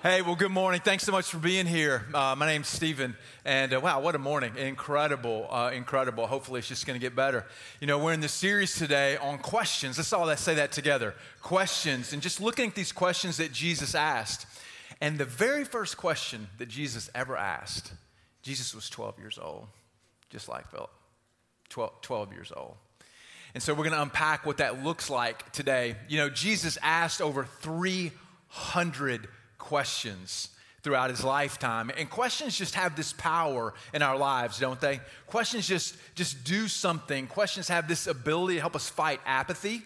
Hey, well, good morning. Thanks so much for being here. My name's Stephen, and wow, what a morning. Incredible. Hopefully, it's just going to get better. You know, we're in this series today on questions. Let's all say that together. Questions, and just looking at these questions that Jesus asked. And the very first question that Jesus ever asked, Jesus was 12 years old, just like Philip, 12 years old. And so we're going to unpack what that looks like today. You know, Jesus asked over 300 questions throughout his lifetime. And questions just have this power in our lives, don't they? Questions just do something. Questions have this ability to help us fight apathy.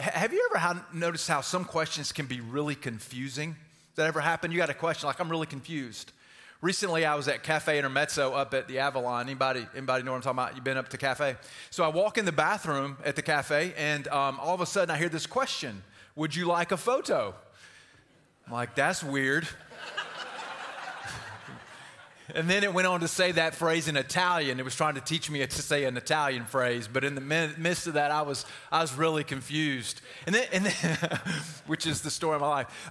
Have you ever noticed how some questions can be really confusing? That ever happened? You got a question like, I'm really confused. Recently, I was at Cafe Intermezzo up at the Avalon. Anybody know what I'm talking about? You've been up to Cafe? So I walk in the bathroom at the Cafe, and all of a sudden I hear this question, would you like a photo? I'm like, that's weird. And then it went on to say that phrase in Italian. It was trying to teach me to say an Italian phrase, but in the midst of that, I was really confused. And then which is the story of my life.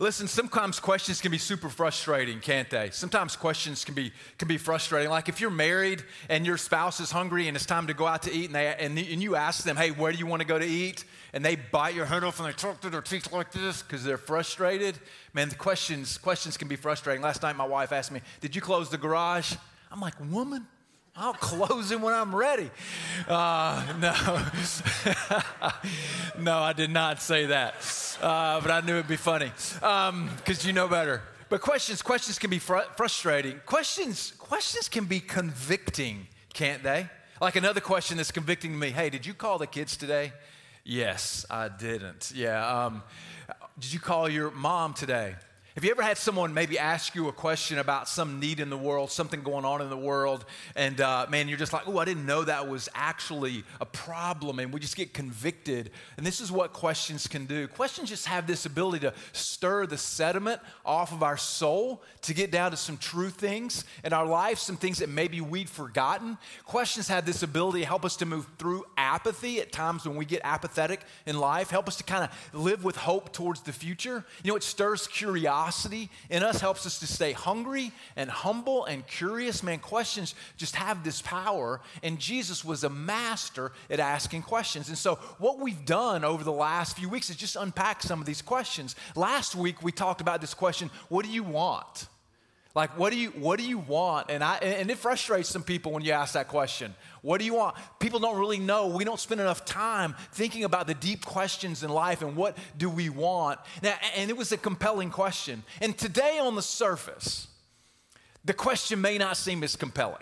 Listen, sometimes questions can be super frustrating, can't they? Sometimes questions can be frustrating. Like if you're married and your spouse is hungry and it's time to go out to eat, and you ask them, hey, where do you want to go to eat? And they bite your head off and they talk through their teeth like this because they're frustrated. Man, the questions can be frustrating. Last night, my wife asked me, did you close the garage? I'm like, woman, I'll close it when I'm ready. No, I did not say that, but I knew it'd be funny because you know better. But questions can be frustrating. Questions can be convicting, can't they? Like another question that's convicting to me. Hey, did you call the kids today? Yes, I didn't. Yeah. Did you call your mom today? Have you ever had someone maybe ask you a question about some need in the world, something going on in the world, and man, you're just like, oh, I didn't know that was actually a problem, and we just get convicted. And this is what questions can do. Questions just have this ability to stir the sediment off of our soul, to get down to some true things in our life, some things that maybe we'd forgotten. Questions have this ability to help us to move through apathy at times when we get apathetic in life, help us to kind of live with hope towards the future. You know, it stirs curiosity in us, helps us to stay hungry and humble and curious. Man, questions just have this power, and Jesus was a master at asking questions. And so what we've done over the last few weeks is just unpack some of these questions. Last week, we talked about this question, what do you want? Like, what do you want? And it frustrates some people when you ask that question. What do you want? People don't really know. We don't spend enough time thinking about the deep questions in life and what do we want. Now, and it was a compelling question. And today on the surface, the question may not seem as compelling.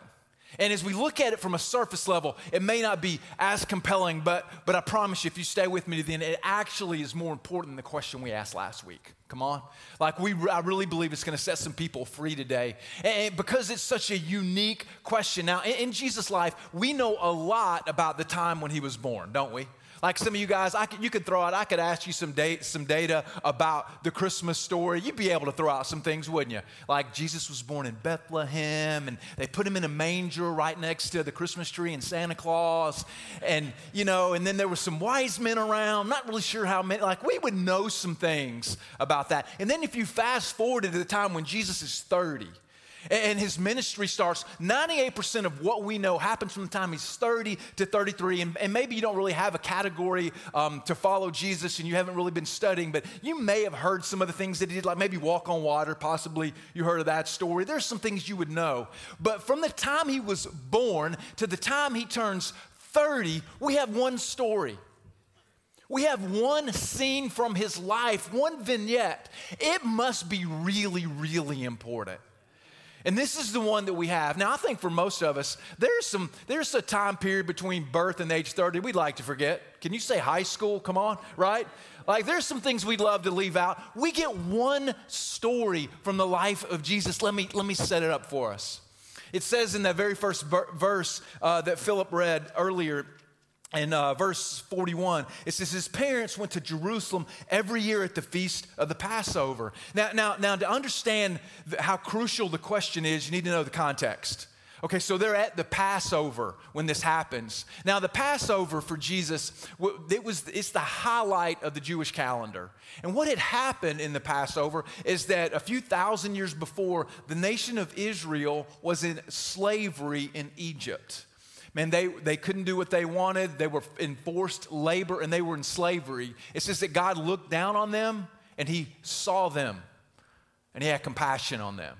And as we look at it from a surface level, it may not be as compelling, but I promise you, if you stay with me to the end, it actually is more important than the question we asked last week. Come on. Like I really believe it's going to set some people free today. And because it's such a unique question. Now, in Jesus' life, we know a lot about the time when he was born, don't we? Like some of you guys, I could ask you some data about the Christmas story. You'd be able to throw out some things, wouldn't you? Like Jesus was born in Bethlehem, and they put him in a manger right next to the Christmas tree and Santa Claus. And, you know, and then there were some wise men around. I'm not really sure how many. Like we would know some things about that. And then if you fast forward to the time when Jesus is 30, and his ministry starts, 98% of what we know happens from the time he's 30 to 33. And maybe you don't really have a category to follow Jesus and you haven't really been studying, but you may have heard some of the things that he did, like maybe walk on water, possibly you heard of that story. There's some things you would know. But from the time he was born to the time he turns 30, we have one story. We have one scene from his life, one vignette. It must be really, really important. And this is the one that we have. Now, I think for most of us, there's a time period between birth and age 30 we'd like to forget. Can you say high school? Come on, right? Like there's some things we'd love to leave out. We get one story from the life of Jesus. Let me set it up for us. It says in that very first verse that Philip read earlier in verse 41, it says his parents went to Jerusalem every year at the feast of the Passover. Now to understand how crucial the question is, you need to know the context. Okay, so they're at the Passover when this happens. Now, the Passover for Jesus, it's the highlight of the Jewish calendar. And what had happened in the Passover is that a few thousand years before, the nation of Israel was in slavery in Egypt. Man, they couldn't do what they wanted. They were in forced labor, and they were in slavery. It says that God looked down on them, and he saw them, and he had compassion on them.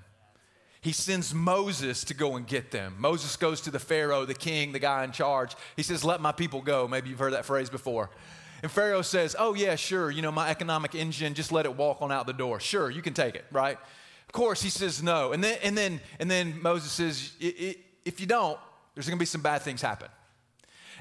He sends Moses to go and get them. Moses goes to the Pharaoh, the king, the guy in charge. He says, "Let my people go." Maybe you've heard that phrase before. And Pharaoh says, "Oh, yeah, sure. You know, my economic engine, just let it walk on out the door. Sure, you can take it," right? Of course, he says no. And then Moses says, "If you don't, there's going to be some bad things happen."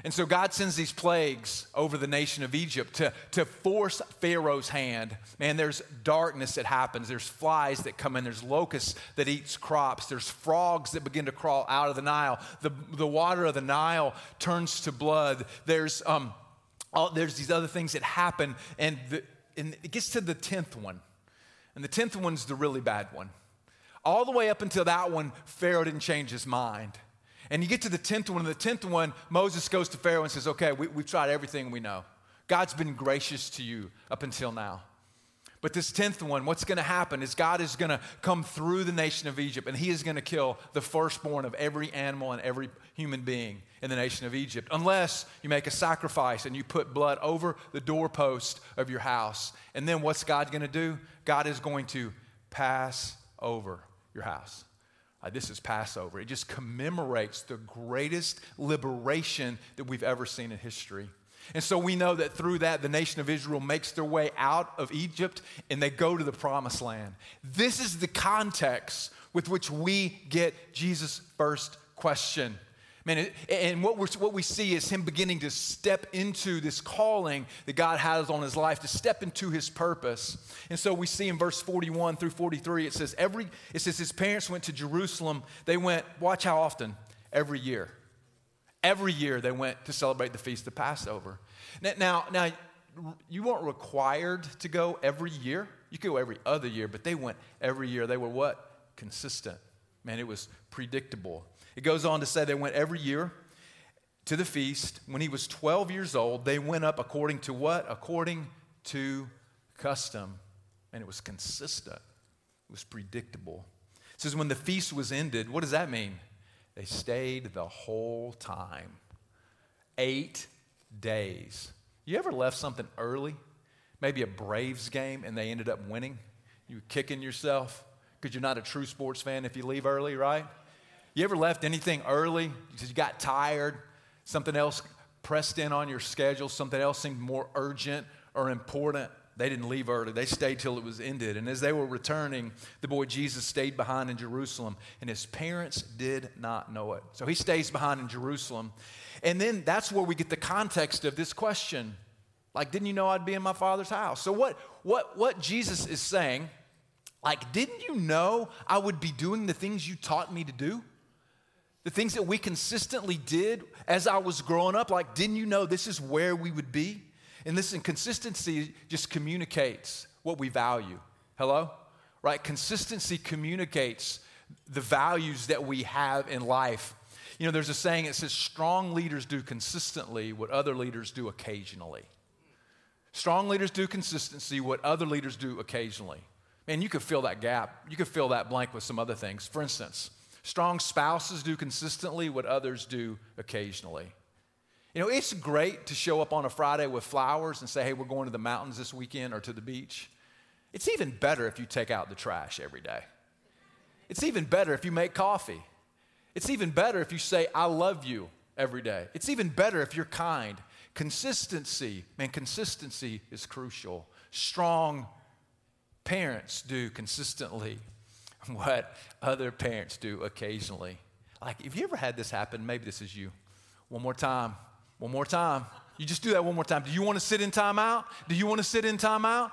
And so God sends these plagues over the nation of Egypt to force Pharaoh's hand. Man, there's darkness that happens. There's flies that come in. There's locusts that eats crops. There's frogs that begin to crawl out of the Nile. The water of the Nile turns to blood. There's these other things that happen. And it gets to the 10th one. And the 10th one's the really bad one. All the way up until that one, Pharaoh didn't change his mind. And you get to the 10th one, and the 10th one, Moses goes to Pharaoh and says, "Okay, we've tried everything we know. God's been gracious to you up until now. But this 10th one, what's going to happen is God is going to come through the nation of Egypt, and he is going to kill the firstborn of every animal and every human being in the nation of Egypt, unless you make a sacrifice and you put blood over the doorpost of your house. And then what's God going to do? God is going to pass over your house." This is Passover. It just commemorates the greatest liberation that we've ever seen in history. And so we know that through that, the nation of Israel makes their way out of Egypt and they go to the promised land. This is the context with which we get Jesus' first question. Man, and what we see is him beginning to step into this calling that God has on his life, to step into his purpose. And so we see in verse 41 through 43, it says his parents went to Jerusalem. They went, watch how often? Every year. Every year they went to celebrate the feast of Passover. Now you weren't required to go every year. You could go every other year, but they went every year. They were what? Consistent. Man, it was predictable. It goes on to say they went every year to the feast. When he was 12 years old, they went up according to what? According to custom. And it was consistent. It was predictable. It says when the feast was ended, what does that mean? They stayed the whole time. 8 days. You ever left something early? Maybe a Braves game and they ended up winning? You were kicking yourself because you're not a true sports fan if you leave early, right? You ever left anything early because you got tired, something else pressed in on your schedule, something else seemed more urgent or important? They didn't leave early. They stayed till it was ended. And as they were returning, the boy Jesus stayed behind in Jerusalem, and his parents did not know it. So he stays behind in Jerusalem. And then that's where we get the context of this question. Like, didn't you know I'd be in my Father's house? So what Jesus is saying, like, didn't you know I would be doing the things you taught me to do? The things that we consistently did as I was growing up, like, didn't you know this is where we would be? And this inconsistency just communicates what we value. Hello? Right? Consistency communicates the values that we have in life. You know, there's a saying that says, strong leaders do consistently what other leaders do occasionally. Strong leaders do consistency what other leaders do occasionally. Man, you could fill that gap. You could fill that blank with some other things. For instance, strong spouses do consistently what others do occasionally. You know, it's great to show up on a Friday with flowers and say, hey, we're going to the mountains this weekend or to the beach. It's even better if you take out the trash every day. It's even better if you make coffee. It's even better if you say, I love you every day. It's even better if you're kind. Consistency, man, consistency is crucial. Strong parents do consistently what other parents do occasionally. Like, have you ever had this happen? Maybe this is you. One more time. You just do that one more time. Do you want to sit in timeout? Do you want to sit in timeout?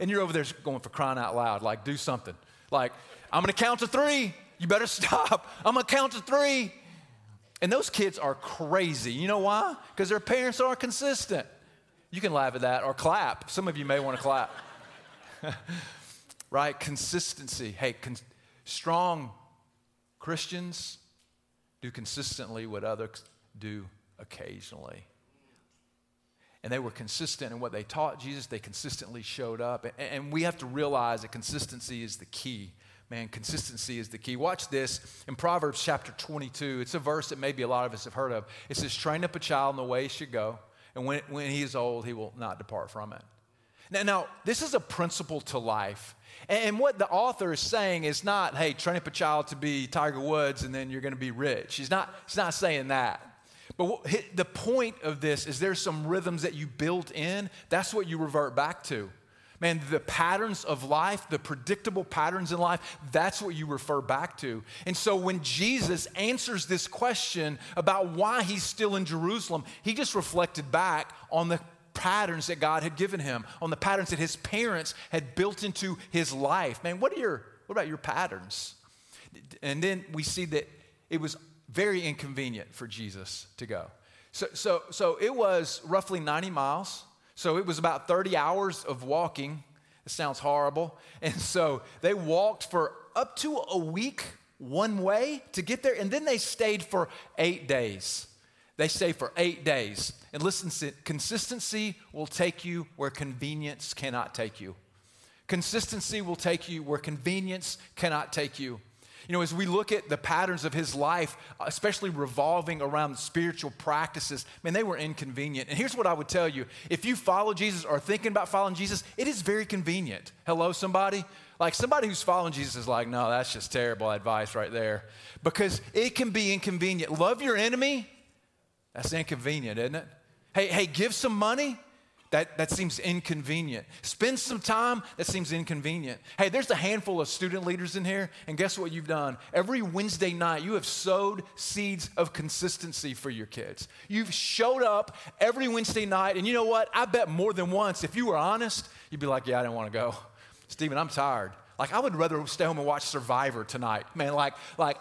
And you're over there going, for crying out loud, like, do something. Like, I'm going to count to three. You better stop. I'm going to count to three. And those kids are crazy. You know why? Because their parents are consistent. You can laugh at that or clap. Some of you may want to clap. Right? Consistency. Hey, strong Christians do consistently what others do occasionally. And they were consistent in what they taught Jesus. They consistently showed up. And we have to realize that consistency is the key. Man, consistency is the key. Watch this in Proverbs chapter 22. It's a verse that maybe a lot of us have heard of. It says, train up a child in the way he should go, and when he is old, he will not depart from it. Now, this is a principle to life. And what the author is saying is not, hey, train up a child to be Tiger Woods, and then you're going to be rich. He's not saying that. But the point of this is there's some rhythms that you build in. That's what you revert back to. Man, the patterns of life, the predictable patterns in life, that's what you refer back to. And so when Jesus answers this question about why he's still in Jerusalem, he just reflected back on the patterns that God had given him, on the patterns that his parents had built into his life. Man, what about your patterns? And then we see that it was very inconvenient for Jesus to go. So it was roughly 90 miles. So it was about 30 hours of walking. It sounds horrible. And so they walked for up to a week one way to get there. And then they stayed for 8 days. They stayed for 8 days. And listen, consistency will take you where convenience cannot take you. Consistency will take you where convenience cannot take you. You know, as we look at the patterns of his life, especially revolving around spiritual practices, man, they were inconvenient. And here's what I would tell you. If you follow Jesus or are thinking about following Jesus, it is very convenient. Hello, somebody? Like, somebody who's following Jesus is like, no, that's just terrible advice right there. Because it can be inconvenient. Love your enemy? That's inconvenient, isn't it? Hey, give some money? That seems inconvenient. Spend some time, that seems inconvenient. Hey, there's a handful of student leaders in here, and guess what you've done? Every Wednesday night, you have sowed seeds of consistency for your kids. You've showed up every Wednesday night, and you know what? I bet more than once, if you were honest, you'd be like, yeah, I didn't want to go. Stephen, I'm tired. Like, I would rather stay home and watch Survivor tonight. Man, like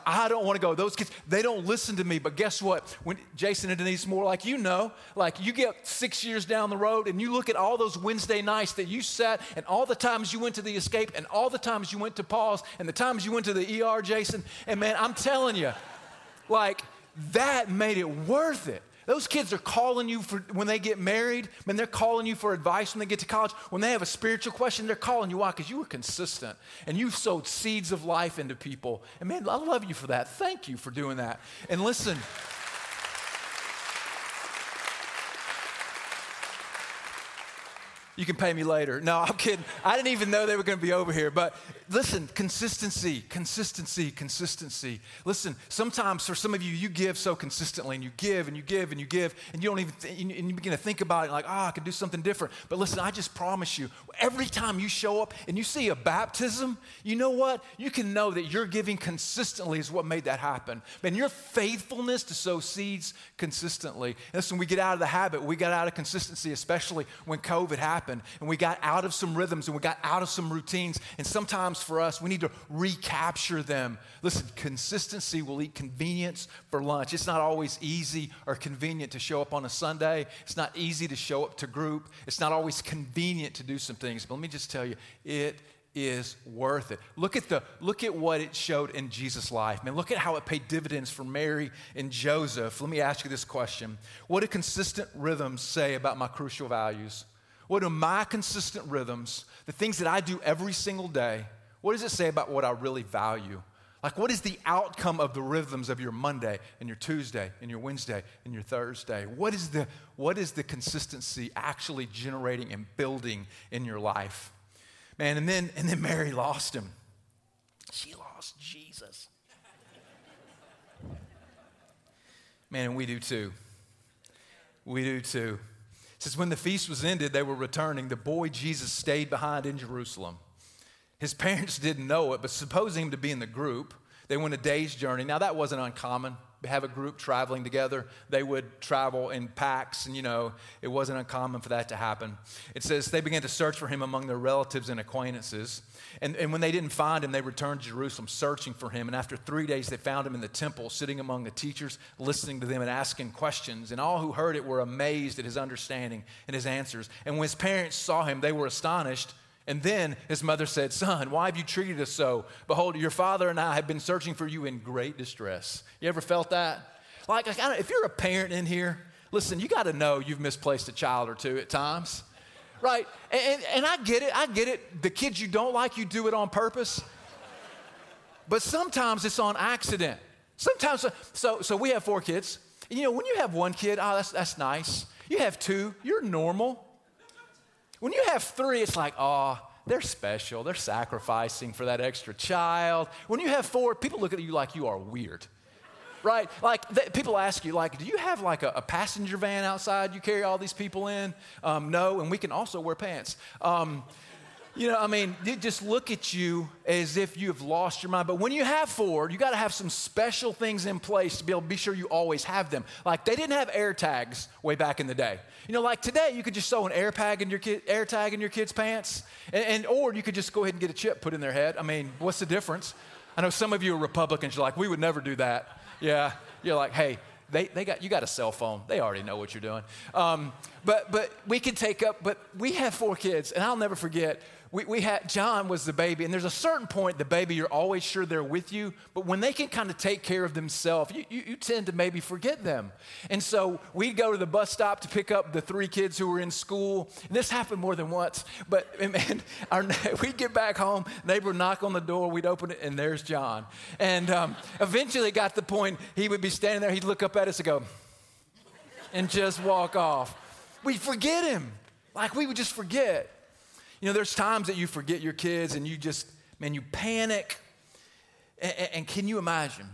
I don't want to go. Those kids, they don't listen to me. But guess what? When Jason and Denise Moore, like, you know, like, you get 6 years down the road and you look at all those Wednesday nights that you sat and all the times you went to the escape and all the times you went to pause and the times you went to the ER, Jason. And, man, I'm telling you, like, that made it worth it. Those kids are calling you for when they get married. Man, they're calling you for advice when they get to college. When they have a spiritual question, they're calling you. Why? Because you were consistent, and you sowed seeds of life into people. And, man, I love you for that. Thank you for doing that. And listen, you can pay me later. No, I'm kidding. I didn't even know they were going to be over here. But listen, consistency. Listen, sometimes for some of you, you give so consistently, and you give, and you don't even, and you begin to think about it like, I could do something different. But listen, I just promise you, every time you show up and you see a baptism, you know what? You can know that your giving consistently is what made that happen. Man, your faithfulness to sow seeds consistently. And listen, we get out of the habit. We got out of consistency, especially when COVID happened. And we got out of some rhythms and we got out of some routines. And sometimes for us, we need to recapture them. Listen, consistency will eat convenience for lunch. It's not always easy or convenient to show up on a Sunday. It's not easy to show up to group. It's not always convenient to do some things. But let me just tell you, it is worth it. Look at what it showed in Jesus' life. Man, look at how it paid dividends for Mary and Joseph. Let me ask you this question. What do consistent rhythms say about my crucial values? What are my consistent rhythms, the things that I do every single day, what does it say about what I really value? Like, what is the outcome of the rhythms of your Monday and your Tuesday and your Wednesday and your Thursday? What is the consistency actually generating and building in your life? Man, and then Mary lost him. She lost Jesus. Man, and we do too. It says, when the feast was ended, they were returning. The boy Jesus stayed behind in Jerusalem. His parents didn't know it, but supposing him to be in the group, they went a day's journey. Now, that wasn't uncommon. Have a group traveling together. They would travel in packs, and, you know, it wasn't uncommon for that to happen. It says they began to search for him among their relatives and acquaintances. And when they didn't find him, they returned to Jerusalem searching for him. And after 3 days, they found him in the temple, sitting among the teachers, listening to them and asking questions. And all who heard it were amazed at his understanding and his answers. And when his parents saw him, they were astonished And then his mother said, son, why have you treated us so? Behold, your father and I have been searching for you in great distress. You ever felt that? Like I don't, if you're a parent in here, listen, you got to know you've misplaced a child or two at times, right? And I get it. The kids you don't like, you do it on purpose. But sometimes it's on accident. Sometimes, so we have 4 kids. You know, when you have 1 kid, oh, that's nice. You have 2, you're normal. When you have 3, it's like, oh, they're special. They're sacrificing for that extra child. When you have 4, people look at you like you are weird, right? Like people ask you, like, do you have like a passenger van outside you carry all these people in? No, and we can also wear pants. You know, I mean, they just look at you as if you have lost your mind. But when you have 4, you got to have some special things in place to be able to be sure you always have them. Like they didn't have air tags way back in the day. You know, like today, you could just sew an air tag in your kid's pants, or you could just go ahead and get a chip put in their head. I mean, what's the difference? I know some of you are Republicans. You're like, we would never do that. Yeah, you're like, hey. You got a cell phone. They already know what you're doing. But we have 4 kids, and I'll never forget. John was the baby, and there's a certain point the baby, you're always sure they're with you, but when they can kind of take care of themselves, you tend to maybe forget them. And so we'd go to the bus stop to pick up the 3 kids who were in school. And this happened more than once, but we'd get back home, neighbor would knock on the door, we'd open it, and there's John. And eventually it got to the point, he would be standing there, he'd look up at us and go, and just walk off. We'd forget him, like we would just forget. You know, there's times that you forget your kids and you just, man, you panic. And can you imagine?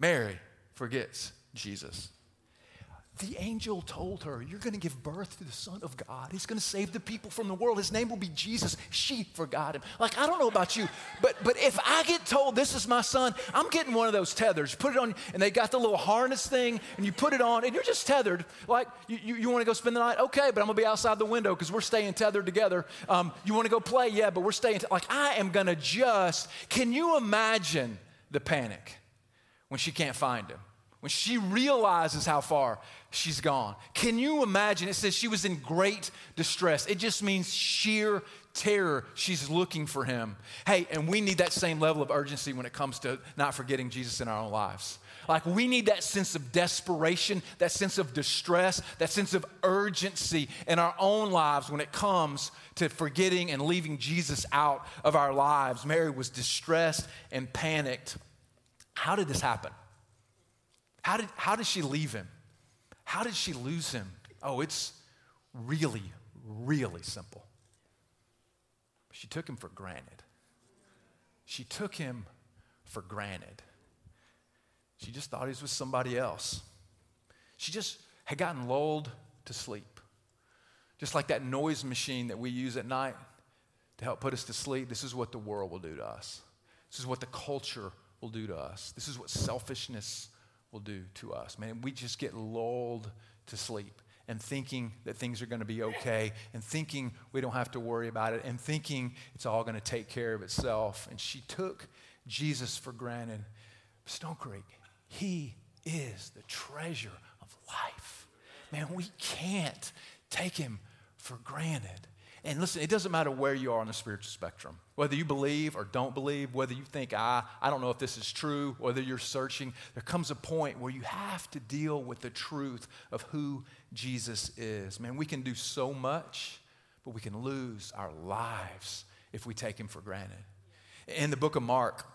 Mary forgets Jesus. The angel told her, you're going to give birth to the Son of God. He's going to save the people from the world. His name will be Jesus. She forgot him. Like, I don't know about you, but if I get told this is my son, I'm getting one of those tethers. Put it on, and they got the little harness thing, and you put it on, and you're just tethered. Like, you want to go spend the night? Okay, but I'm going to be outside the window because we're staying tethered together. You want to go play? Yeah, but we're staying like, I am going to just, can you imagine the panic when she can't find him? When she realizes how far she's gone. Can you imagine? It says she was in great distress. It just means sheer terror. She's looking for him. Hey, and we need that same level of urgency when it comes to not forgetting Jesus in our own lives. Like we need that sense of desperation, that sense of distress, that sense of urgency in our own lives when it comes to forgetting and leaving Jesus out of our lives. Mary was distressed and panicked. How did this happen? How did she leave him? How did she lose him? Oh, it's really, really simple. She took him for granted. She took him for granted. She just thought he was with somebody else. She just had gotten lulled to sleep. Just like that noise machine that we use at night to help put us to sleep, this is what the world will do to us. This is what the culture will do to us. This is what selfishness will do to us. Man, we just get lulled to sleep and thinking that things are going to be okay and thinking we don't have to worry about it and thinking it's all going to take care of itself. And she took Jesus for granted. Stone Creek, he is the treasure of life. Man, we can't take him for granted. And listen, it doesn't matter where you are on the spiritual spectrum, whether you believe or don't believe, whether you think, I don't know if this is true, whether you're searching, there comes a point where you have to deal with the truth of who Jesus is. Man, we can do so much, but we can lose our lives if we take him for granted. In the book of Mark,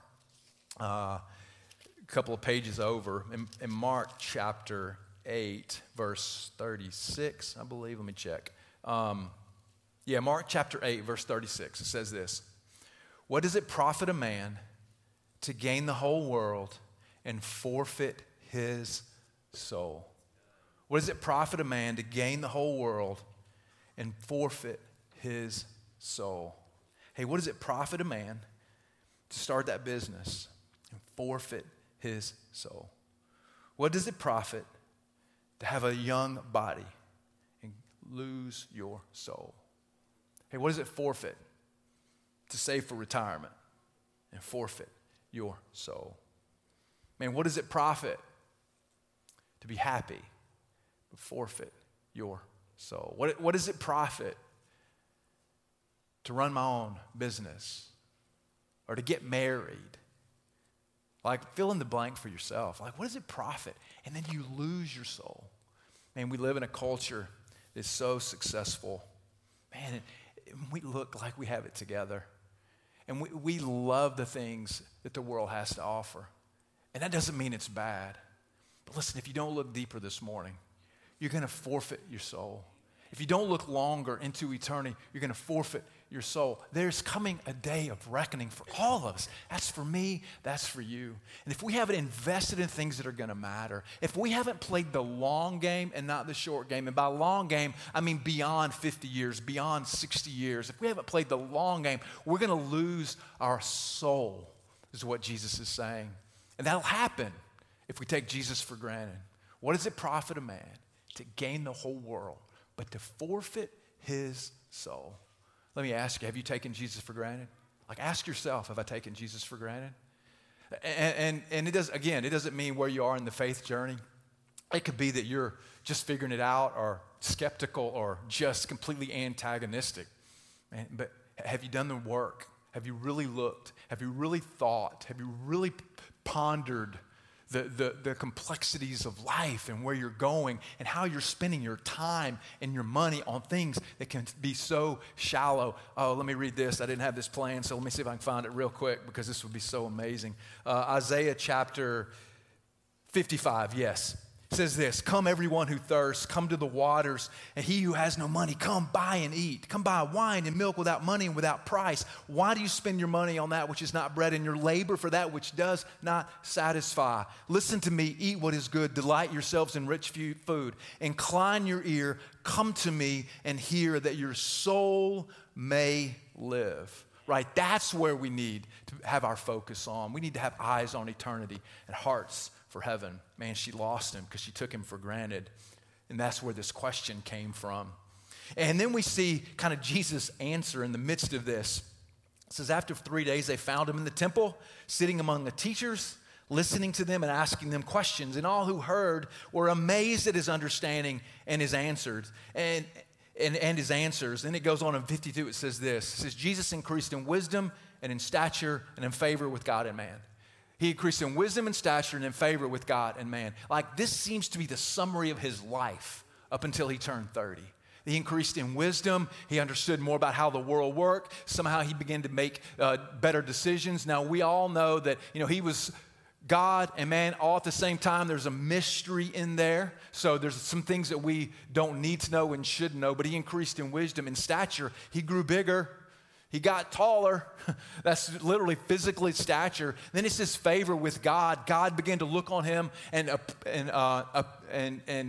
a couple of pages over, in Mark chapter 8, verse 36, I believe, let me check. Mark chapter 8, verse 36, it says this. What does it profit a man to gain the whole world and forfeit his soul? What does it profit a man to gain the whole world and forfeit his soul? Hey, what does it profit a man to start that business and forfeit his soul? What does it profit to have a young body and lose your soul? Hey, what does it forfeit to save for retirement and forfeit your soul? Man, what does it profit to be happy but forfeit your soul? What does it profit to run my own business or to get married. Like, fill in the blank for yourself. Like, what does it profit? And then you lose your soul. Man, we live in a culture that's so successful. Man, we look like we have it together. And we love the things that the world has to offer. And that doesn't mean it's bad. But listen, if you don't look deeper this morning, you're going to forfeit your soul. If you don't look longer into eternity, you're going to forfeit your soul. There's coming a day of reckoning for all of us. That's for me. That's for you. And if we haven't invested in things that are going to matter, if we haven't played the long game and not the short game, and by long game, I mean beyond 50 years, beyond 60 years, if we haven't played the long game, we're going to lose our soul, is what Jesus is saying. And that'll happen if we take Jesus for granted. What does it profit a man to gain the whole world, but to forfeit his soul? Let me ask you, have you taken Jesus for granted? Like, ask yourself, have I taken Jesus for granted? And it does, again, it doesn't mean where you are in the faith journey. It could be that you're just figuring it out or skeptical or just completely antagonistic. But have you done the work? Have you really looked? Have you really thought? Have you really pondered the complexities of life and where you're going and how you're spending your time and your money on things that can be so shallow? Oh, let me read this. I didn't have this plan, so let me see if I can find it real quick because this would be so amazing. Isaiah chapter 55, yes. It says this: "Come, everyone who thirsts, come to the waters, and he who has no money, come buy and eat. Come buy wine and milk without money and without price. Why do you spend your money on that which is not bread, and your labor for that which does not satisfy? Listen to me, eat what is good, delight yourselves in rich food. Incline your ear, come to me and hear, that your soul may live." Right, that's where we need to have our focus on. We need to have eyes on eternity and hearts for heaven. Man, she lost him because she took him for granted. And that's where this question came from. And then we see kind of Jesus' answer in the midst of this. It says, "After 3 days, they found him in the temple, sitting among the teachers, listening to them and asking them questions. And all who heard were amazed at his understanding and his answers." And his answers. Then it goes on in 52, it says this. It says, "Jesus increased in wisdom and in stature and in favor with God and man." He increased in wisdom and stature and in favor with God and man. Like, this seems to be the summary of his life up until he turned 30. He increased in wisdom. He understood more about how the world worked. Somehow he began to make better decisions. Now, we all know that, you know, he was God and man all at the same time. There's a mystery in there. So there's some things that we don't need to know and should know, but he increased in wisdom and stature. He grew bigger. He got taller. That's literally physically stature. Then it's his favor with God. God began to look on him and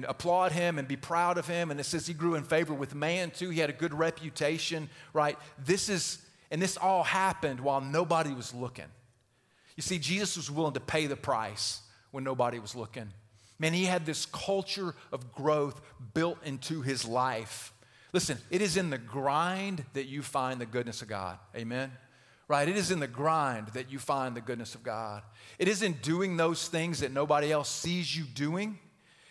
applaud him and be proud of him. And it says he grew in favor with man too. He had a good reputation, right? This all happened while nobody was looking. You see, Jesus was willing to pay the price when nobody was looking. Man, he had this culture of growth built into his life. Listen, it is in the grind that you find the goodness of God. Amen? Right? It is in the grind that you find the goodness of God. It is in doing those things that nobody else sees you doing.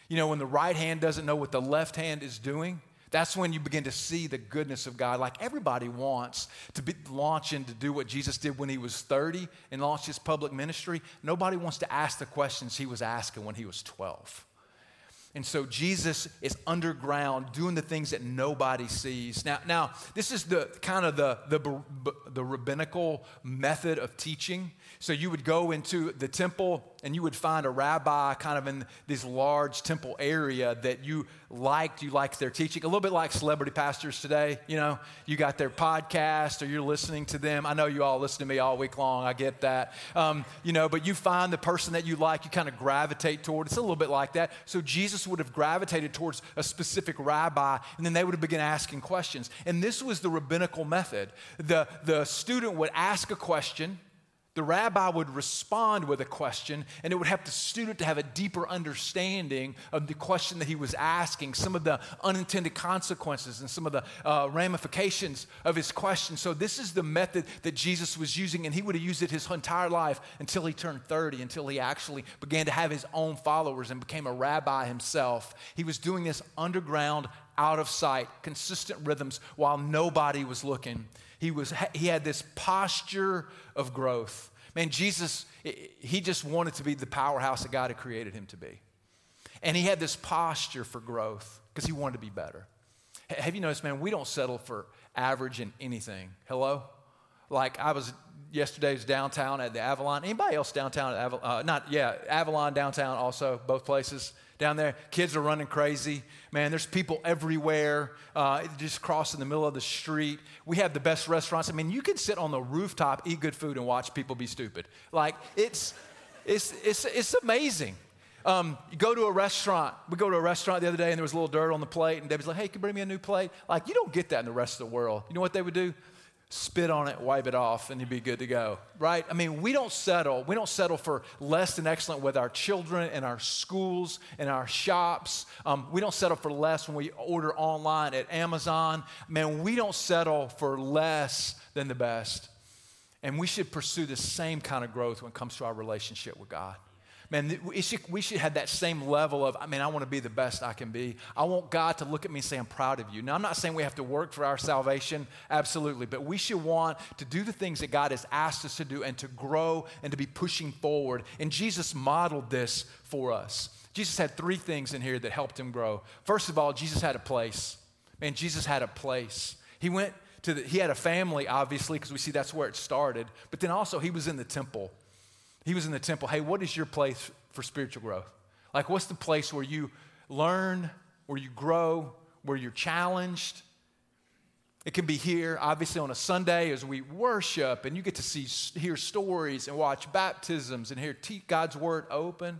You know, when the right hand doesn't know what the left hand is doing, that's when you begin to see the goodness of God. Like, everybody wants to launch in to do what Jesus did when he was 30 and launch his public ministry. Nobody wants to ask the questions he was asking when he was 12. And so Jesus is underground doing the things that nobody sees. Now this is the kind of the rabbinical method of teaching. So you would go into the temple and you would find a rabbi kind of in this large temple area that you liked their teaching. A little bit like celebrity pastors today, you know. You got their podcast or you're listening to them. I know you all listen to me all week long. I get that. You know, but you find the person that you like, you kind of gravitate toward. It's a little bit like that. So Jesus would have gravitated towards a specific rabbi, and then they would have begun asking questions. And this was the rabbinical method. The student would ask a question, the rabbi would respond with a question, and it would help the student to have a deeper understanding of the question that he was asking, some of the unintended consequences and some of the ramifications of his question. So this is the method that Jesus was using, and he would have used it his entire life until he turned 30, until he actually began to have his own followers and became a rabbi himself. He was doing this underground out of sight, consistent rhythms while nobody was looking. He had this posture of growth. Man, Jesus, he just wanted to be the powerhouse that God had created him to be. And he had this posture for growth because he wanted to be better. Have you noticed, man, we don't settle for average in anything. Hello? Like yesterday was downtown at the Avalon. Anybody else downtown at Avalon? Avalon, downtown also, both places. Down there, kids are running crazy. Man, there's people everywhere, just crossing the middle of the street. We have the best restaurants. I mean, you can sit on the rooftop, eat good food, and watch people be stupid. Like, it's amazing. You go to a restaurant. We go to a restaurant the other day, and there was a little dirt on the plate, and Debbie's like, hey, can you bring me a new plate? Like, you don't get that in the rest of the world. You know what they would do? Spit on it, wipe it off, and you'd be good to go, right? I mean, we don't settle. We don't settle for less than excellent with our children and our schools and our shops. We don't settle for less when we order online at Amazon. Man, we don't settle for less than the best. And we should pursue the same kind of growth when it comes to our relationship with God. Man, we should have that same level of, I want to be the best I can be. I want God to look at me and say, I'm proud of you. Now, I'm not saying we have to work for our salvation, absolutely, but we should want to do the things that God has asked us to do and to grow and to be pushing forward. And Jesus modeled this for us. Jesus had three things in here that helped him grow. First of all, Jesus had a place. Man, Jesus had a place. He had a family, obviously, because we see that's where it started, but then also he was in the temple. He was in the temple. Hey, what is your place for spiritual growth? Like, what's the place where you learn, where you grow, where you're challenged? It can be here, obviously, on a Sunday as we worship, and you get to hear stories and watch baptisms and hear God's word open.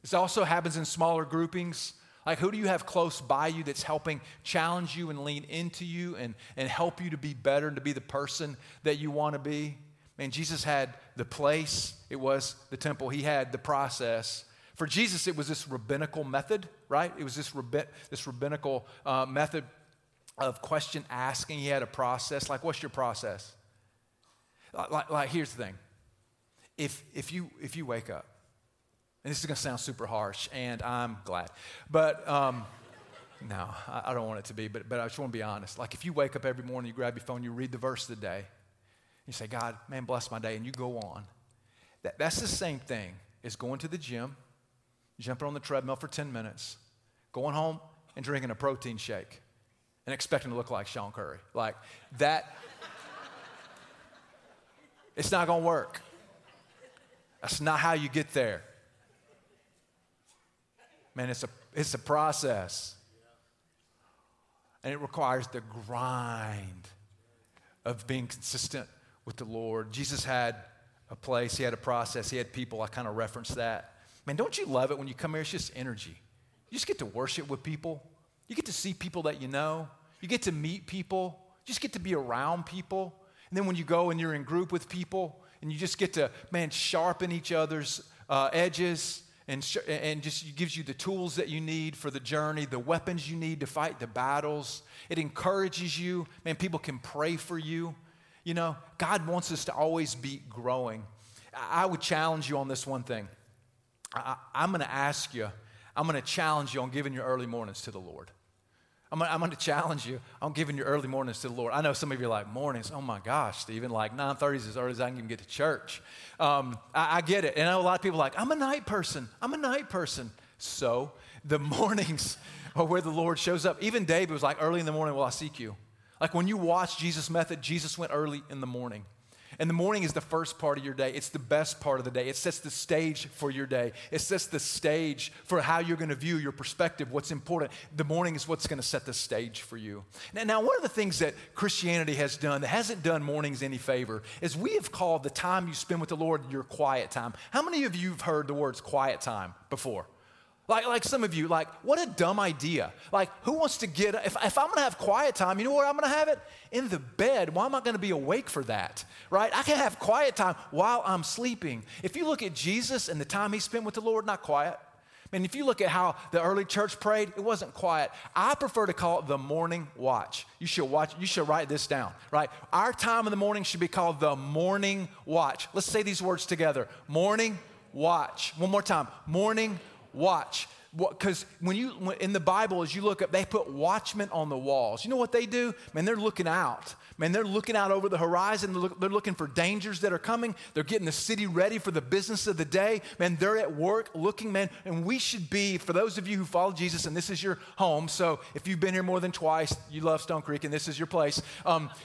This also happens in smaller groupings. Like, who do you have close by you that's helping challenge you and lean into you and help you to be better and to be the person that you want to be? Man, Jesus had the place. It was the temple. He had the process. For Jesus, it was this rabbinical method, right? It was this rabbinical method of question asking. He had a process. Like, what's your process? Like here's the thing. If you wake up, and this is going to sound super harsh, and I'm glad, but no, I don't want it to be, but I just want to be honest. Like, if you wake up every morning, you grab your phone, you read the verse of the day, you say, God, man, bless my day, and you go on. That's the same thing as going to the gym, jumping on the treadmill for 10 minutes, going home and drinking a protein shake and expecting to look like Sean Curry. Like that, it's not going to work. That's not how you get there. Man, it's a process. And it requires the grind of being consistent with the Lord. Jesus had a place, he had a process, he had people. I kind of referenced that. Man, don't you love it when you come here? It's just energy. You just get to worship with people. You get to see people that you know. You get to meet people. You just get to be around people. And then when you go and you're in group with people, and you just get to, man, sharpen each other's edges, and just gives you the tools that you need for the journey, the weapons you need to fight the battles. It encourages you. Man, people can pray for you. You know, God wants us to always be growing. I would challenge you on this one thing. I'm going to challenge you on giving your early mornings to the Lord. I'm going to challenge you on giving your early mornings to the Lord. I know some of you are like, mornings, oh my gosh, Stephen, like 9:30 is as early as I can even get to church. I get it. And I know a lot of people are like, I'm a night person. So the mornings are where the Lord shows up. Even David was like, early in the morning will I seek you. Like when you watch Jesus' method, Jesus went early in the morning. And the morning is the first part of your day. It's the best part of the day. It sets the stage for your day. It sets the stage for how you're going to view your perspective, what's important. The morning is what's going to set the stage for you. Now, one of the things that Christianity has done that hasn't done mornings any favor is we have called the time you spend with the Lord your quiet time. How many of you have heard the words quiet time before? Like some of you, like, what a dumb idea. Like, who wants to get, if I'm going to have quiet time, you know where I'm going to have it? In the bed. Why am I going to be awake for that, right? I can have quiet time while I'm sleeping. If you look at Jesus and the time he spent with the Lord, not quiet. And if you look at how the early church prayed, it wasn't quiet. I prefer to call it the morning watch. You should write this down, right? Our time in the morning should be called the morning watch. Let's say these words together. Morning watch. One more time. Morning watch. Because when you, in the Bible, as you look up, they put watchmen on the walls. You know what they do? Man, they're looking out. Man, they're looking out over the horizon. They're looking for dangers that are coming. They're getting the city ready for the business of the day. Man, they're at work looking, man. And we should be, for those of you who follow Jesus, and this is your home, so if you've been here more than twice, you love Stone Creek, and this is your place.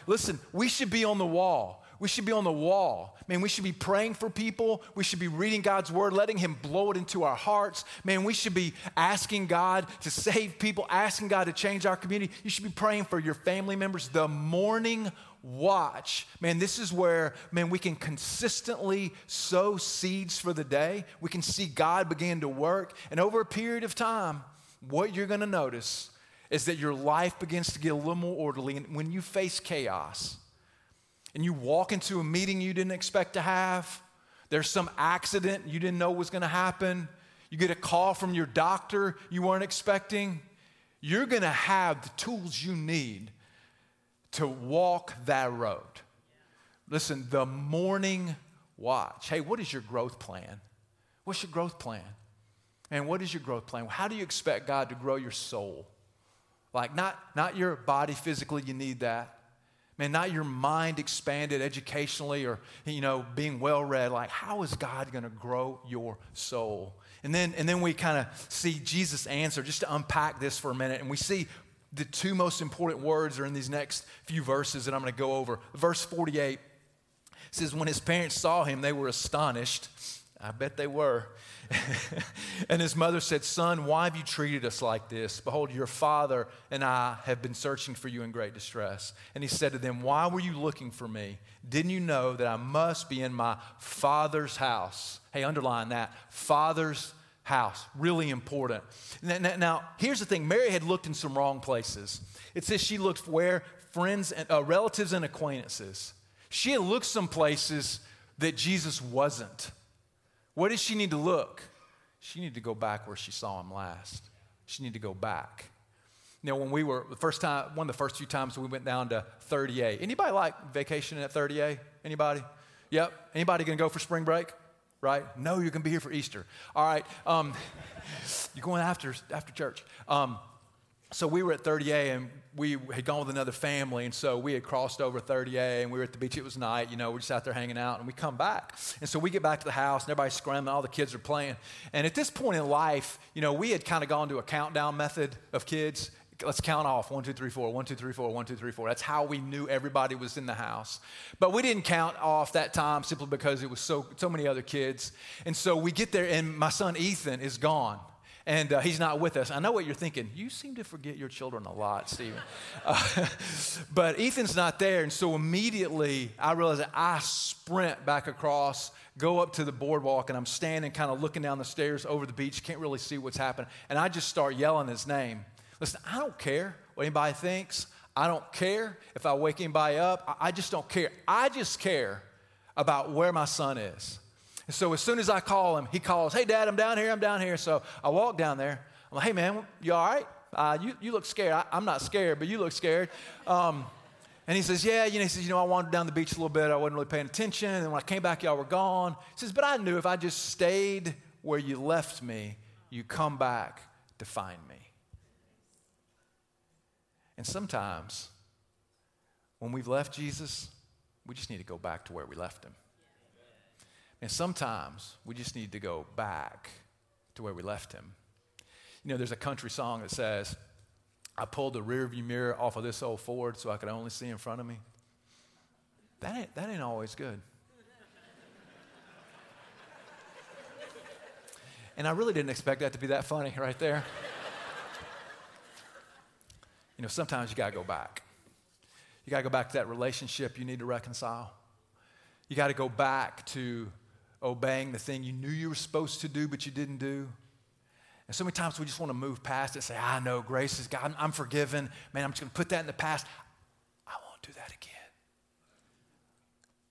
Listen, we should be on the wall. We should be on the wall. Man, we should be praying for people. We should be reading God's word, letting him blow it into our hearts. Man, we should be asking God to save people, asking God to change our community. You should be praying for your family members. The morning watch. Man, this is where, man, we can consistently sow seeds for the day. We can see God begin to work. And over a period of time, what you're going to notice is that your life begins to get a little more orderly. And when you face chaos, and you walk into a meeting you didn't expect to have, there's some accident you didn't know was going to happen, you get a call from your doctor you weren't expecting, you're going to have the tools you need to walk that road. Listen, the morning watch. Hey, what is your growth plan? What's your growth plan? And what is your growth plan? How do you expect God to grow your soul? Like not your body physically, you need that. Man, not your mind expanded educationally or, you know, being well-read. Like, how is God going to grow your soul? And then we kind of see Jesus' answer, just to unpack this for a minute. And we see the two most important words are in these next few verses that I'm going to go over. Verse 48 says, when his parents saw him, they were astonished. I bet they were. And his mother said, son, why have you treated us like this? Behold, your father and I have been searching for you in great distress. And he said to them, why were you looking for me? Didn't you know that I must be in my father's house? Hey, underline that, father's house, really important. Now, here's the thing. Mary had looked in some wrong places. It says she looked where? Friends, and relatives and acquaintances. She had looked some places that Jesus wasn't. Where does she need to look? She needed to go back where she saw him last. She needed to go back. Now, when we were, one of the first few times we went down to 30A. Anybody like vacationing at 30A? Anybody? Yep. Anybody going to go for spring break? Right? No, you're going to be here for Easter. All right. You're going after church. So we were at 30A, and we had gone with another family, and so we had crossed over 30A, and we were at the beach. It was night, you know, we're just out there hanging out, and we come back. And so we get back to the house, and everybody's scrambling, all the kids are playing. And at this point in life, you know, we had kind of gone to a countdown method of kids. Let's count off, 1, 2, 3, 4, 1, 2, 3, 4, 1, 2, 3, 4. That's how we knew everybody was in the house. But we didn't count off that time simply because it was so many other kids. And so we get there, and my son Ethan is gone. And he's not with us. I know what you're thinking. You seem to forget your children a lot, Stephen. But Ethan's not there. And so immediately I realized that I sprint back across, go up to the boardwalk, and I'm standing kind of looking down the stairs over the beach. Can't really see what's happening. And I just start yelling his name. Listen, I don't care what anybody thinks. I don't care if I wake anybody up. I just don't care. I just care about where my son is. And so as soon as I call him, he calls, hey, Dad, I'm down here. So I walk down there. I'm like, hey, man, you all right? You look scared. I'm not scared, but you look scared. And he says, yeah. You know, he says, you know, I wandered down the beach a little bit. I wasn't really paying attention. And when I came back, y'all were gone. He says, but I knew if I just stayed where you left me, you come back to find me. And sometimes when we've left Jesus, we just need to go back to where we left him. And sometimes we just need to go back to where we left him. You know, there's a country song that says, I pulled the rearview mirror off of this old Ford so I could only see in front of me. That ain't always good. And I really didn't expect that to be that funny right there. You know, sometimes you got to go back. You got to go back to that relationship you need to reconcile. You got to go back to obeying the thing you knew you were supposed to do, but you didn't do. And so many times we just want to move past it and say, I know, grace is God, I'm forgiven. Man, I'm just going to put that in the past. I won't do that again.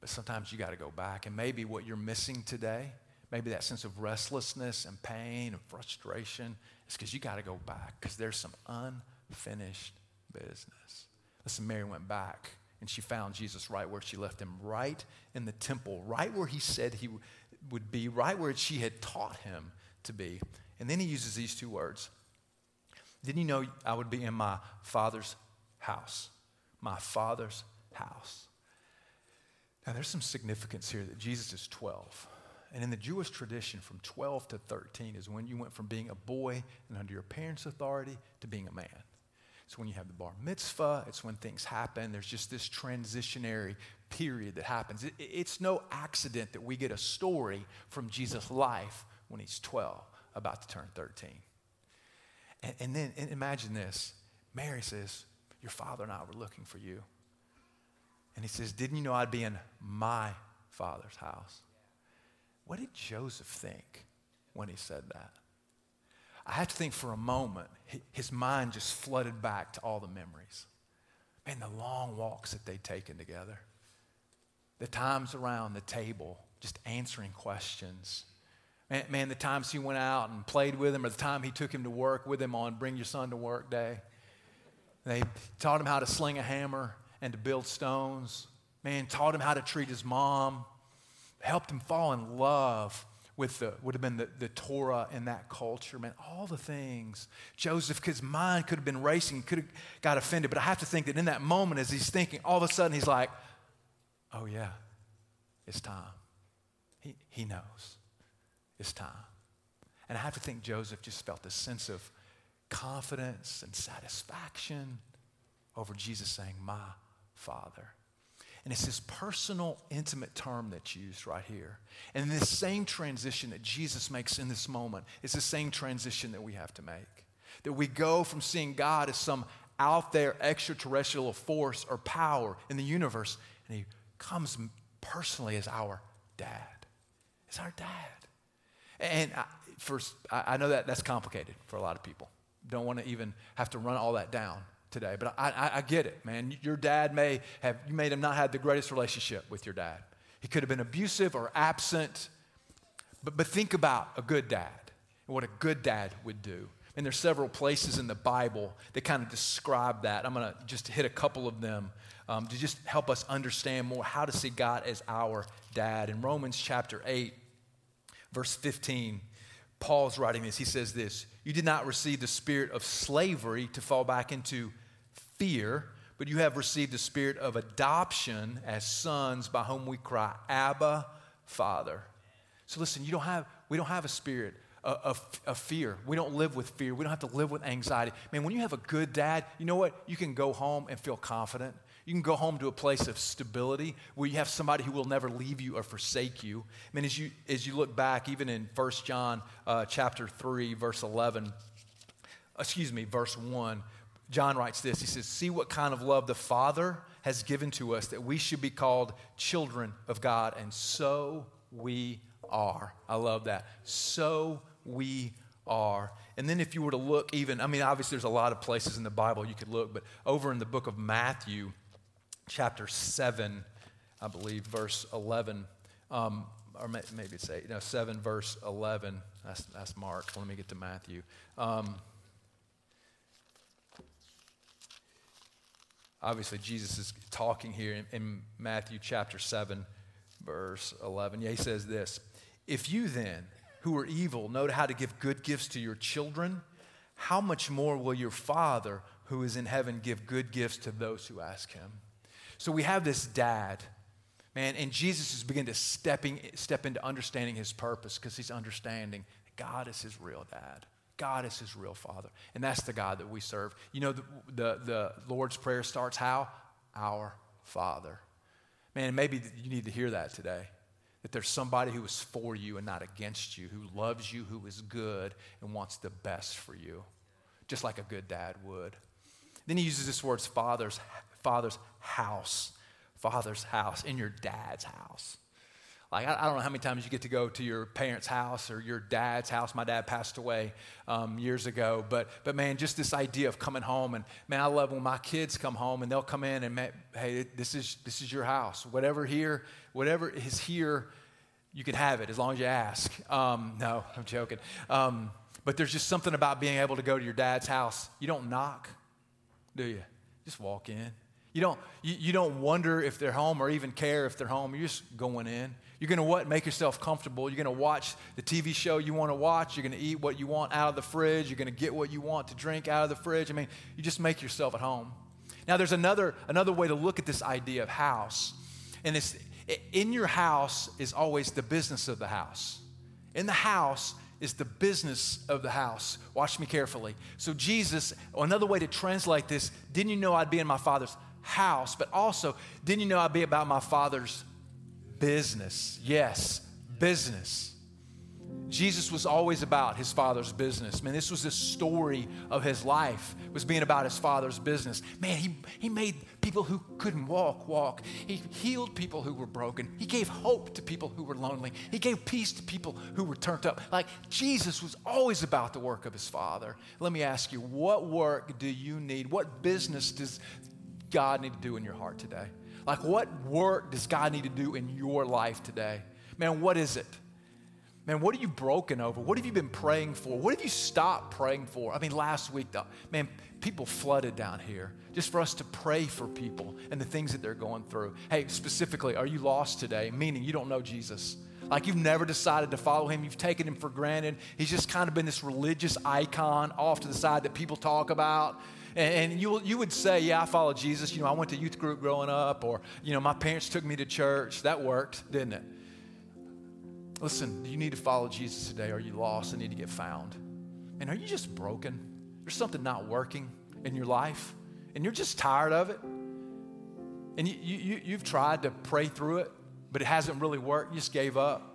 But sometimes you got to go back. And maybe what you're missing today, maybe that sense of restlessness and pain and frustration, is because you got to go back because there's some unfinished business. Listen, Mary went back. And she found Jesus right where she left him, right in the temple, right where he said he would be, right where she had taught him to be. And then he uses these two words. Didn't you know I would be in my Father's house? My Father's house. Now, there's some significance here that Jesus is 12. And in the Jewish tradition, from 12 to 13 is when you went from being a boy and under your parents' authority to being a man. It's when you have the bar mitzvah. It's when things happen. There's just this transitionary period that happens. It's no accident that we get a story from Jesus' life when he's 12, about to turn 13. And then imagine this. Mary says, your father and I were looking for you. And he says, didn't you know I'd be in my Father's house? What did Joseph think when he said that? I have to think for a moment, his mind just flooded back to all the memories. Man, the long walks that they'd taken together. The times around the table, just answering questions. Man, the times he went out and played with him, or the time he took him to work with him on Bring Your Son to Work Day. They taught him how to sling a hammer and to build stones. Man, taught him how to treat his mom. Helped him fall in love with the Torah in that culture. Man, all the things. Joseph, his mind could have been racing, could have got offended. But I have to think that in that moment as he's thinking, all of a sudden he's like, oh yeah, it's time. He knows. It's time. And I have to think Joseph just felt this sense of confidence and satisfaction over Jesus saying, my Father. And it's this personal, intimate term that's used right here. And this same transition that Jesus makes in this moment is the same transition that we have to make. That we go from seeing God as some out there extraterrestrial force or power in the universe, and he comes personally as our dad. It's our dad. And I know that's complicated for a lot of people. Don't want to even have to run all that down today. But I get it, man. Your dad may have not had the greatest relationship with your dad. He could have been abusive or absent. But think about a good dad and what a good dad would do. And there's several places in the Bible that kind of describe that. I'm going to just hit a couple of them to just help us understand more how to see God as our dad. In Romans chapter 8, Verse 15, Paul's writing this. He says this, you did not receive the spirit of slavery to fall back into fear, but you have received the spirit of adoption as sons by whom we cry, Abba, Father. So listen, we don't have a spirit of fear. We don't live with fear. We don't have to live with anxiety. Man, when you have a good dad, you know what? You can go home and feel confident. You can go home to a place of stability where you have somebody who will never leave you or forsake you. I mean, as you look back, even in First John chapter 3, verse 1, John writes this. He says, see what kind of love the Father has given to us that we should be called children of God, and so we are. I love that. So we are. And then if you were to look obviously there's a lot of places in the Bible you could look, but over in the book of Matthew, chapter 7, I believe, verse 11, or maybe it's 8, no, 7, verse 11. That's Mark. Let me get to Matthew. Obviously, Jesus is talking here in Matthew chapter 7, verse 11. Yeah, he says this, if you then, who are evil, know how to give good gifts to your children, how much more will your Father who is in heaven give good gifts to those who ask him? So we have this dad, man, and Jesus is beginning to step into understanding his purpose because he's understanding that God is his real dad. God is his real father, and that's the God that we serve. You know, the Lord's Prayer starts how? Our Father. Man, maybe you need to hear that today, that there's somebody who is for you and not against you, who loves you, who is good, and wants the best for you, just like a good dad would. Then he uses this word, father's house, in your dad's house. Like, I don't know how many times you get to go to your parents' house or your dad's house. My dad passed away years ago, but man, just this idea of coming home, and man, I love when my kids come home and they'll come in and, man, hey, this is your house. Whatever is here, you can have it as long as you ask. No, I'm joking. But there's just something about being able to go to your dad's house. You don't knock, do you? Just walk in. You don't wonder if they're home or even care if they're home. You're just going in. You're going to what? Make yourself comfortable. You're going to watch the TV show you want to watch. You're going to eat what you want out of the fridge. You're going to get what you want to drink out of the fridge. I mean, you just make yourself at home. Now, there's another way to look at this idea of house. And it's in your house is always the business of the house. In the house is the business of the house. Watch me carefully. So Jesus, another way to translate this, didn't you know I'd be in my Father's house? But also, didn't you know I'd be about my Father's business? Yes, business. Jesus was always about his Father's business. Man, this was the story of his life, was being about his Father's business. Man, he made people who couldn't walk. He healed people who were broken. He gave hope to people who were lonely. He gave peace to people who were turned up. Like, Jesus was always about the work of his Father. Let me ask you, what work do you need? What business does God need to do in your heart today? Like, what work does God need to do in your life today? Man, what is it? Man, what are you broken over? What have you been praying for? What have you stopped praying for? I mean, last week, man, people flooded down here just for us to pray for people and the things that they're going through. Hey, specifically, are you lost today? Meaning you don't know Jesus. Like, you've never decided to follow him. You've taken him for granted. He's just kind of been this religious icon off to the side that people talk about. And you would say, yeah, I follow Jesus. You know, I went to youth group growing up, or, you know, my parents took me to church. That worked, didn't it? Listen, you need to follow Jesus today. Are you lost and need to get found? And are you just broken? There's something not working in your life, and you're just tired of it. And you've tried to pray through it, but it hasn't really worked. You just gave up.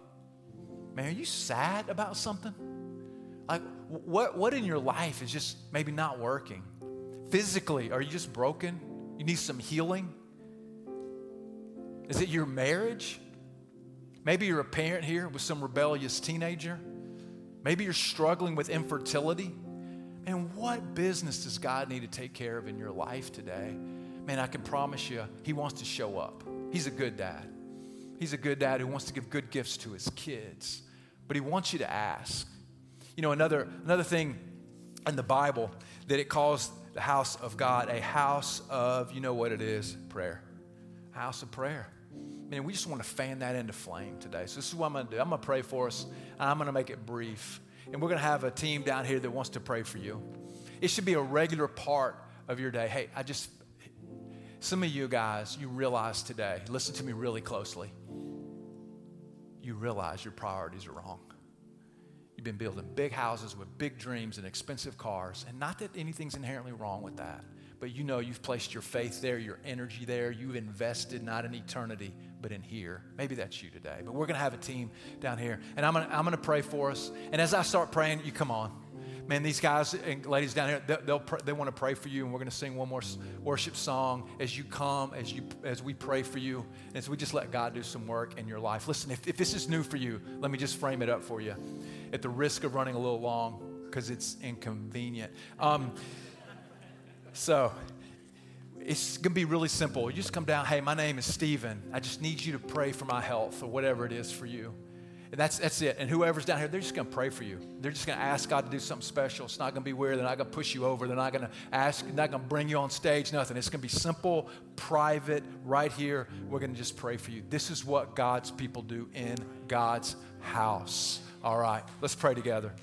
Man, are you sad about something? Like, what in your life is just maybe not working? Physically, are you just broken? You need some healing? Is it your marriage? Maybe you're a parent here with some rebellious teenager. Maybe you're struggling with infertility. Man, what business does God need to take care of in your life today? Man, I can promise you, he wants to show up. He's a good dad. He's a good dad who wants to give good gifts to his kids. But he wants you to ask. You know, another thing in the Bible that it calls the house of God, a house of, you know what it is, prayer. House of prayer. Man, we just want to fan that into flame today. So this is what I'm going to do. I'm going to pray for us, and I'm going to make it brief. And we're going to have a team down here that wants to pray for you. It should be a regular part of your day. Hey, some of you guys, you realize today, listen to me really closely. You realize your priorities are wrong. You've been building big houses with big dreams and expensive cars, and not that anything's inherently wrong with that. But you know you've placed your faith there, your energy there. You've invested not in eternity, but in here. Maybe that's you today. But we're going to have a team down here. And I'm going to pray for us. And as I start praying, you come on. Man, these guys and ladies down here, they want to pray for you. And we're going to sing one more worship song as you come, as we pray for you. And as we just let God do some work in your life. Listen, if this is new for you, let me just frame it up for you. At the risk of running a little long, because it's inconvenient. So it's going to be really simple. You just come down, hey, my name is Stephen. I just need you to pray for my health, or whatever it is for you. And that's it. And whoever's down here, they're just going to pray for you. They're just going to ask God to do something special. It's not going to be weird. They're not going to push you over. They're not going to ask. They're not going to bring you on stage, nothing. It's going to be simple, private, right here. We're going to just pray for you. This is what God's people do in God's house. All right, let's pray together.